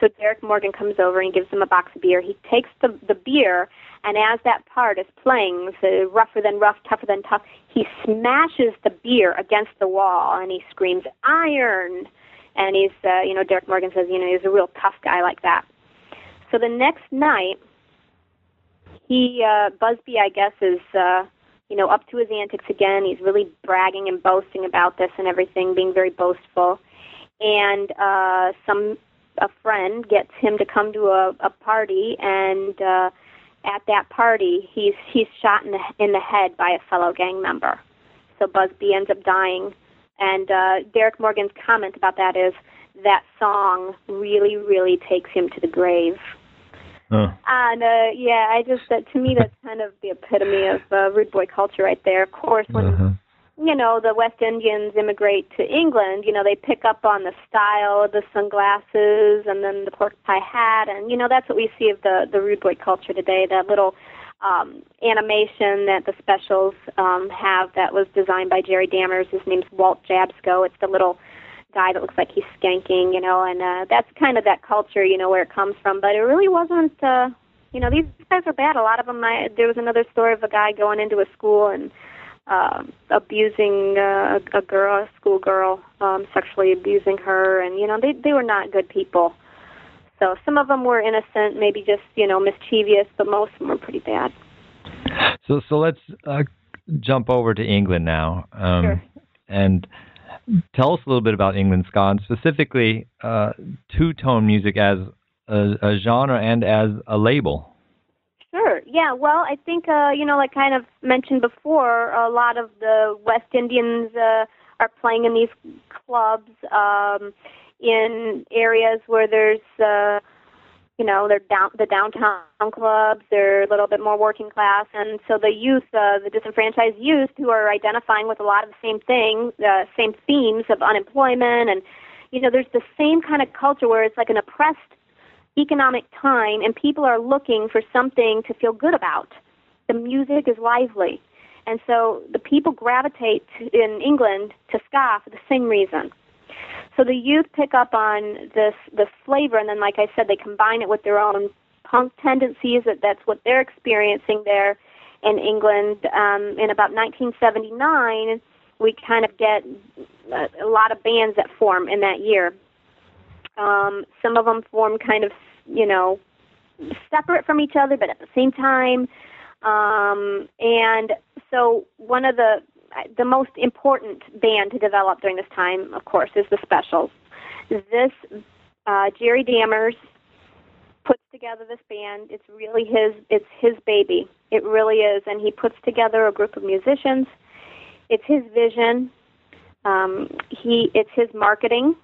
So Derek Morgan comes over and gives him a box of beer. He takes the beer, and as that part is playing, so rougher than rough, tougher than tough, he smashes the beer against the wall, and he screams, "Iron!" And he's, Derek Morgan says, he's a real tough guy like that. So the next night, Busby, I guess, is, up to his antics again. He's really bragging and boasting about this and everything, being very boastful. And a friend gets him to come to a party, and at that party, he's shot in the head by a fellow gang member. So Busby ends up dying. And Derek Morgan's comment about that is, that song really, really takes him to the grave. Oh. And to me, that's kind of the epitome of rude boy culture right there. Of course, when the West Indians immigrate to England, they pick up on the style of the sunglasses and then the pork pie hat, and that's what we see of the rude boy culture today. That little animation that the Specials have that was designed by Jerry Dammers. His name's Walt Jabsco. It's the little guy that looks like he's skanking, and that's kind of that culture, where it comes from. But it really wasn't, these guys are bad. A lot of them, there was another story of a guy going into a school and abusing a girl, a schoolgirl, sexually abusing her, and, you know, they were not good people. So some of them were innocent, maybe just, you know, mischievous, but most of them were pretty bad. So let's jump over to England now, sure. And tell us a little bit about England ska, and specifically two-tone music as a genre and as a label. Sure. Yeah. Well, I think you know, like kind of mentioned before, a lot of the West Indians are playing in these clubs. In areas where there's, you know, the downtown clubs, they're a little bit more working class. And so the youth, the disenfranchised youth who are identifying with a lot of the same thing, the same themes of unemployment. And, you know, there's the same kind of culture where it's like an oppressed economic time and people are looking for something to feel good about. The music is lively. And so the people gravitate in England to ska for the same reason. So the youth pick up on this flavor, and then, like I said, they combine it with their own punk tendencies. That's what they're experiencing there in England. In about 1979, we kind of get a lot of bands that form in that year. Some of them form kind of, you know, separate from each other, but at the same time. And so one of the most important band to develop during this time, of course, is The Specials. This, Jerry Dammers puts together this band. It's really it's his baby. It really is. And he puts together a group of musicians. It's his vision. It's his marketing.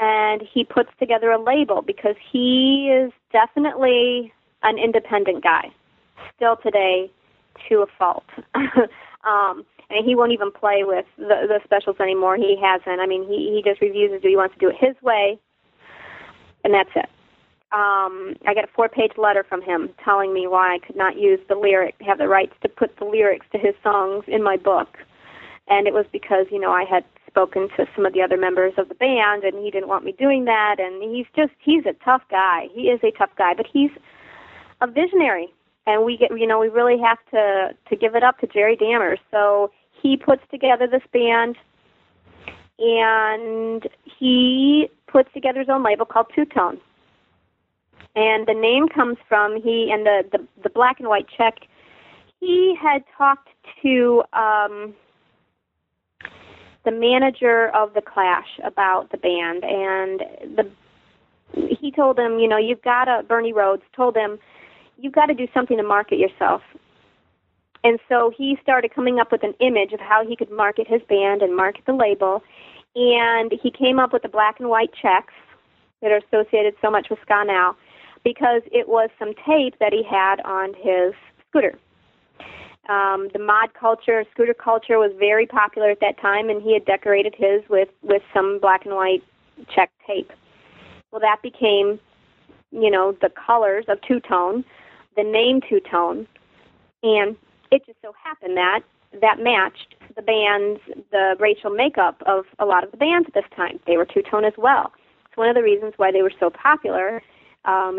And he puts together a label because he is definitely an independent guy, still today, to a fault. And he won't even play with the Specials anymore. He hasn't. I mean, he just refuses to. He wants to do it his way, and that's it. I got a 4-page letter from him telling me why I could not have the rights to put the lyrics to his songs in my book. And it was because, you know, I had spoken to some of the other members of the band, and he didn't want me doing that. And he's a tough guy. He is a tough guy, but he's a visionary. And we really have to give it up to Jerry Dammers. So he puts together this band, and he puts together his own label called Two Tone. And the name comes from the black and white check. He had talked to the manager of The Clash about the band, and he told him, you know, Bernie Rhodes told him, you've got to do something to market yourself. And so he started coming up with an image of how he could market his band and market the label. And he came up with the black and white checks that are associated so much with ska now because it was some tape that he had on his scooter. The mod culture, scooter culture was very popular at that time, and he had decorated his with some black and white check tape. Well, that became, you know, the colors of two-tone, the name Two-Tone, and it just so happened that matched the racial makeup of a lot of the bands at this time. They were two-tone as well. It's one of the reasons why they were so popular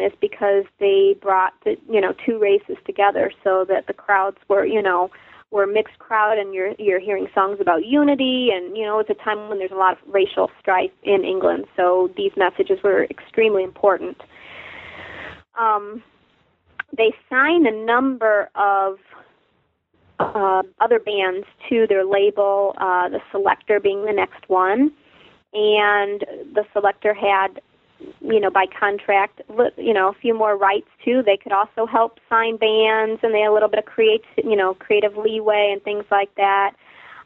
is because they brought two races together so that the crowds were a mixed crowd, and you're hearing songs about unity, and, you know, it's a time when there's a lot of racial strife in England, so these messages were extremely important. They signed a number of other bands to their label, The Selector being the next one. And The Selector had, you know, by contract, you know, a few more rights, too. They could also help sign bands, and they had a little bit of creative leeway and things like that.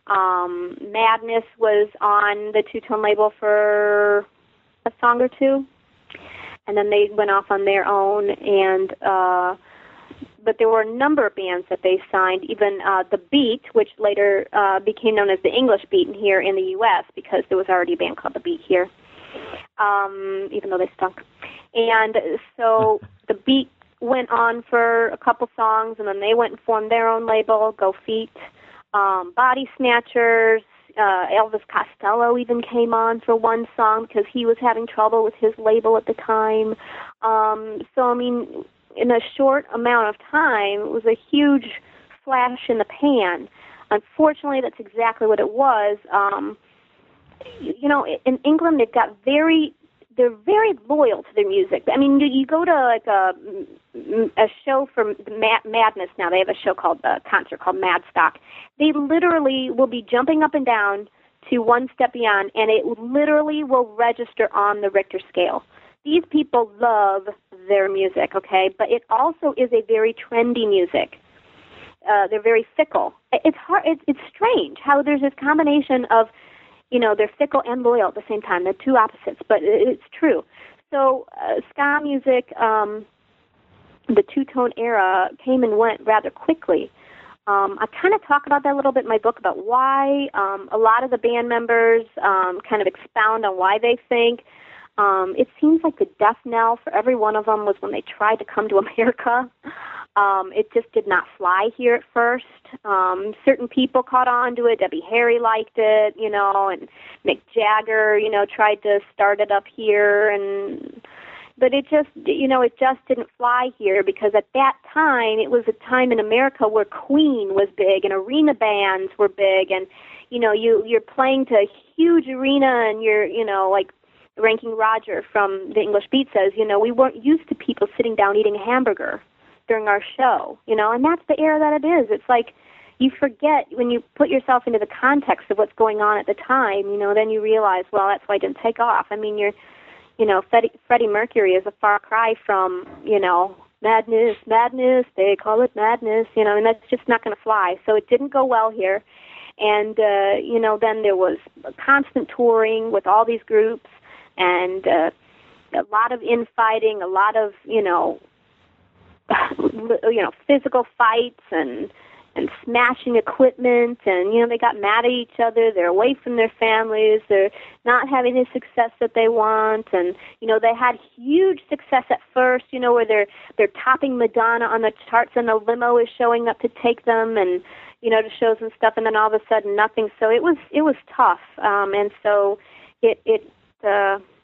Madness was on the two-tone label for a song or two. And then they went off on their own, and but there were a number of bands that they signed, even The Beat, which later became known as the English Beat here in the U.S. because there was already a band called The Beat here, even though they stunk. And so The Beat went on for a couple songs, and then they went and formed their own label, Go Feet, Body Snatchers. Elvis Costello even came on for one song because he was having trouble with his label at the time. So, I mean, in a short amount of time, it was a huge flash in the pan Unfortunately, that's exactly what it was. In England, they're very loyal to their music. I mean, you go to like a show from Madness now. They have a concert called Madstock. They literally will be jumping up and down to One Step Beyond, and it literally will register on the Richter scale. These people love their music, okay? But it also is a very trendy music. They're very fickle. It's hard. It's strange how there's this combination of, they're fickle and loyal at the same time. They're two opposites, but it's true. So ska music, the two-tone era, came and went rather quickly. I kind of talk about that a little bit in my book about why a lot of the band members kind of expound on why they think. It seems like the death knell for every one of them was when they tried to come to America. It just did not fly here at first. Certain people caught on to it. Debbie Harry liked it, and Mick Jagger, tried to start it up here. But it just, it didn't fly here because at that time, it was a time in America where Queen was big and arena bands were big, and you're playing to a huge arena, and you're, like Ranking Roger from the English Beat says, we weren't used to people sitting down eating a hamburger during our show, and that's the era that it is. It's like you forget when you put yourself into the context of what's going on at the time, then you realize, well, that's why it didn't take off. I mean, you're. Freddie Mercury is a far cry from, madness, they call it madness, and that's just not going to fly. So it didn't go well here. And, then there was constant touring with all these groups and a lot of infighting, a lot of, physical fights and smashing equipment, and, they got mad at each other, they're away from their families, they're not having the success that they want, and, they had huge success at first, where they're topping Madonna on the charts, and a limo is showing up to take them, and, to shows and stuff, and then all of a sudden nothing, so it was tough, and so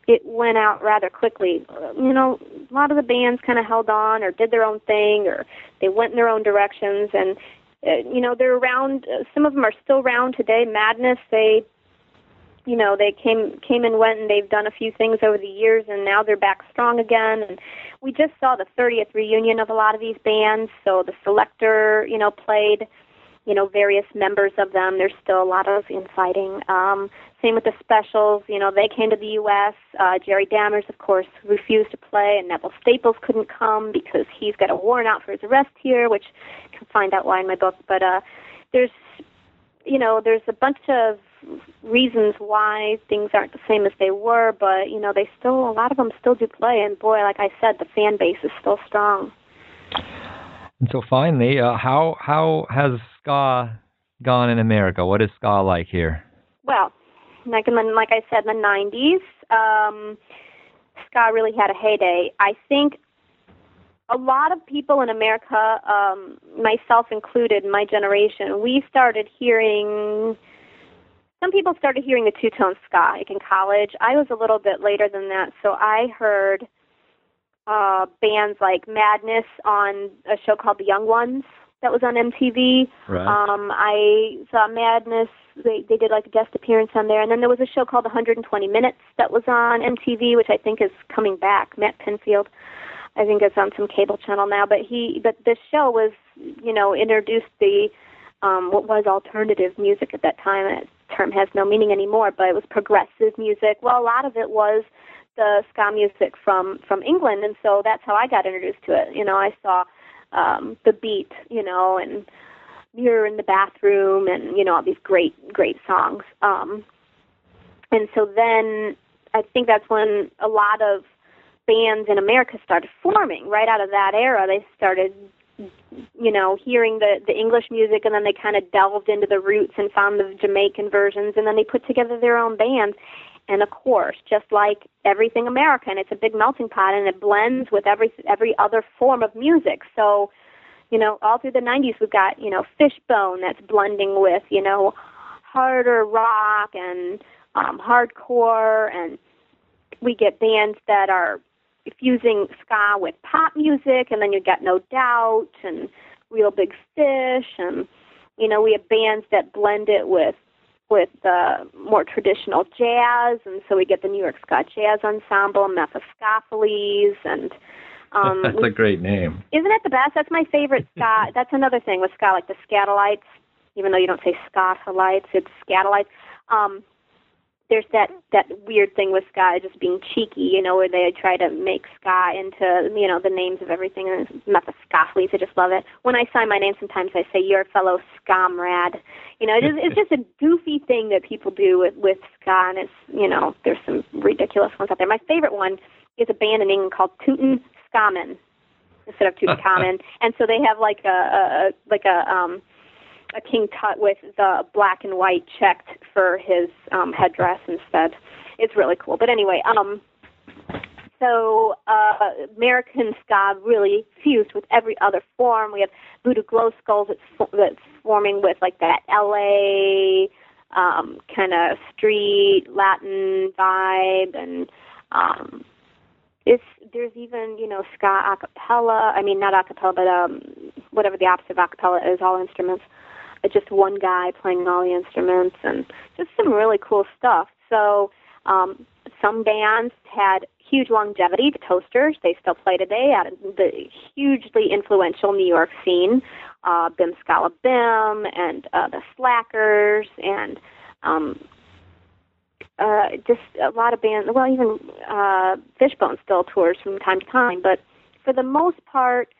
it went out rather quickly. A lot of the bands kind of held on, or did their own thing, or they went in their own directions, and, they're around. Some of them are still around today. Madness, they came and went, and they've done a few things over the years, and now they're back strong again. And we just saw the 30th reunion of a lot of these bands. So the selector, played, various members of them. There's still a lot of infighting. Same with the Specials. They came to the U.S. Jerry Dammers, of course, refused to play, and Neville Staples couldn't come because he's got a warrant out for his arrest here, which you can find out why in my book. But there's a bunch of reasons why things aren't the same as they were, but, they still, a lot of them still do play, and boy, like I said, the fan base is still strong. And so finally, how has ska gone in America? What is ska like here? Well, like I said, in the 90s, ska really had a heyday. I think a lot of people in America, myself included, my generation, some people started hearing the two-tone ska like in college. I was a little bit later than that, so I heard bands like Madness on a show called The Young Ones that was on MTV. Right. I saw Madness. They did like a guest appearance on there, and then there was a show called 120 Minutes that was on MTV, which I think is coming back. Matt Pinfield, I think, is on some cable channel now. But this show was, introduced the what was alternative music at that time. That term has no meaning anymore, but it was progressive music. Well, a lot of it was the ska music from England, and so that's how I got introduced to it. I saw The Beat, and Mirror in the Bathroom, and, all these great, great songs. And so then I think that's when a lot of bands in America started forming. Right out of that era, they started, hearing the English music, and then they kind of delved into the roots and found the Jamaican versions, and then they put together their own bands. And of course, just like everything American, it's a big melting pot, and it blends with every other form of music. So, all through the 90s, we've got, Fishbone that's blending with, harder rock and hardcore, and we get bands that are fusing ska with pop music, and then you get No Doubt and Real Big Fish and You know, we had bands that blend it with more traditional jazz, and so we get the New York Ska Jazz Ensemble, Mephistopheles, and... That's a great name. Isn't it the best? That's my favorite ska. That's another thing with ska, like the Skatalites, even though you don't say Skatalites, it's Skatalites. There's that weird thing with ska, just being cheeky, you know, where they try to make ska into, you know, the names of everything. And it's Mephistopheles, I just love it. When I sign my name, sometimes I say, your fellow scamrad. You know, it's just a goofy thing that people do with ska, and it's, you know, there's some ridiculous ones out there. My favorite one is a band in England called Tootin' Common instead of Tutankhamun, and so they have like a King Tut with the black and white checked for his headdress instead. It's really cool. But anyway, so American ska really fused with every other form. We have voodoo glow skulls that's forming with like that LA kind of street Latin vibe, and there's even, you know, ska a cappella. I mean, not a cappella, but whatever the opposite of a cappella is, all instruments. It's just one guy playing all the instruments, and just some really cool stuff. So some bands had huge longevity. The Toasters, they still play today at the hugely influential New York scene. Bim Scala Bim and the Slackers and just a lot of bands, well, even Fishbone still tours from time to time, but for the most part,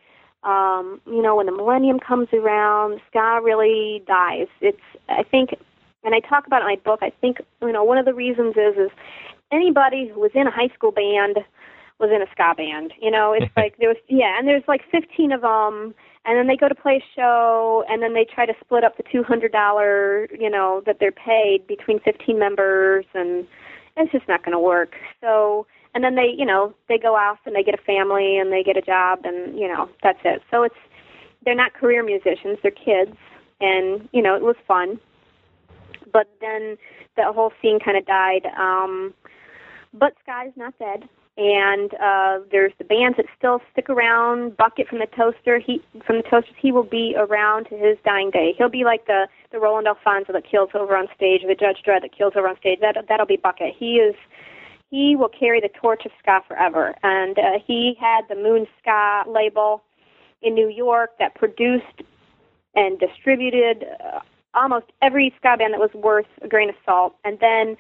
you know, when the millennium comes around, ska really dies. It's, I think, and I talk about it in my book, I think, you know, one of the reasons is anybody who was in a high school band was in a ska band. You know, it's like, there's like 15 of them, and then they go to play a show, and then they try to split up the $200, you know, that they're paid between 15 members, and it's just not going to work. So, and then they, you know, they go off and they get a family and they get a job, and, you know, that's it. So it's, they're not career musicians, they're kids, and, you know, it was fun. But then the whole scene kind of died. But ska is not dead. And there's the bands that still stick around. Bucket from the Toaster, he will be around to his dying day. He'll be like the Roland Alfonso that kills over on stage, or the Judge Dredd that kills over on stage. That'll be Bucket. He will carry the torch of ska forever. And he had the Moon Ska label in New York that produced and distributed almost every ska band that was worth a grain of salt. And then.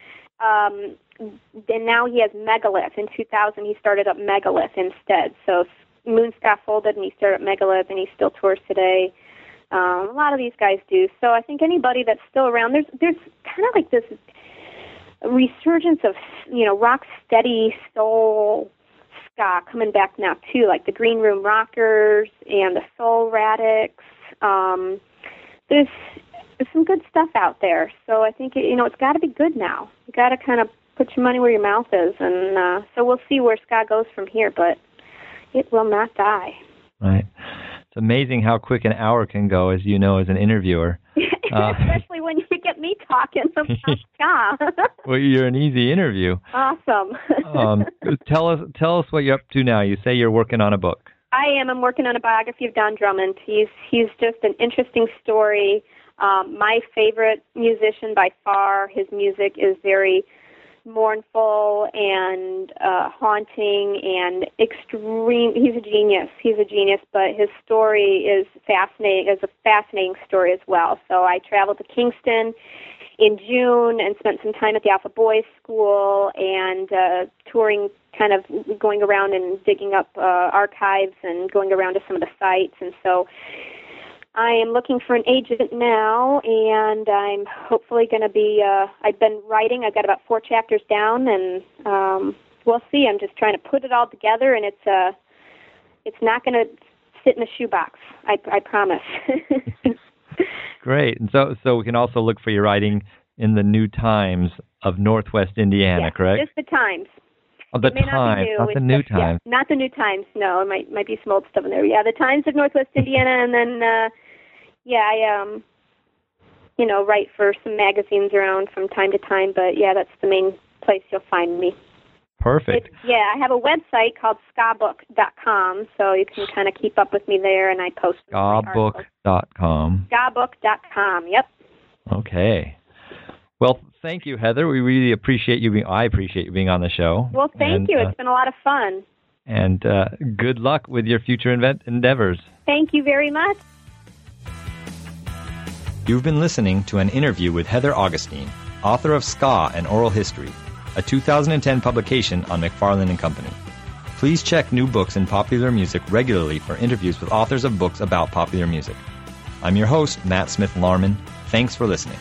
And now he has Megalith. In 2000, he started up Megalith instead. So Moon Ska folded, and he started up Megalith, and he still tours today. A lot of these guys do. So I think anybody that's still around, there's kind of like this resurgence of, you know, rock steady soul ska coming back now too, like the Green Room Rockers and the Soul Radix. There's some good stuff out there. So I think, you know, it's got to be good now. You got to kind of put your money where your mouth is. And so we'll see where ska goes from here, but it will not die. Right. It's amazing how quick an hour can go, as you know, as an interviewer. Especially when you get me talking about ska. Well, you're an easy interview. Awesome. Tell us what you're up to now. You say you're working on a book. I am. I'm working on a biography of Don Drummond. He's just an interesting story. My favorite musician by far. His music is very mournful and haunting and extreme. He's a genius, but his story is fascinating. It's a fascinating story as well. So I traveled to Kingston in June and spent some time at the Alpha Boys School and touring, kind of going around and digging up archives and going around to some of the sites. And so I am looking for an agent now, and I'm hopefully going to be, I've been writing, I've got about 4 chapters down, and we'll see. I'm just trying to put it all together, and it's not going to sit in a shoebox, I promise. Great, and so we can also look for your writing in the New Times of Northwest Indiana, yes, correct? Just the Times. Oh, the Times, not the New Times. Yeah, not the New Times, no. It might be some old stuff in there. Yeah, the Times of Northwest Indiana, and then... I, you know, write for some magazines around from time to time, but yeah, that's the main place you'll find me. Perfect. I have a website called skabook.com, so you can kind of keep up with me there, and I post. Skabook.com. Skabook.com, yep. Okay. Well, thank you, Heather. We really appreciate you being. I appreciate you being on the show. Well, thank you. It's been a lot of fun. And good luck with your future endeavors. Thank you very much. You've been listening to an interview with Heather Augustine, author of Ska and Oral History, a 2010 publication on McFarland & Company. Please check New Books in Popular Music regularly for interviews with authors of books about popular music. I'm your host, Matt Smith-Larman. Thanks for listening.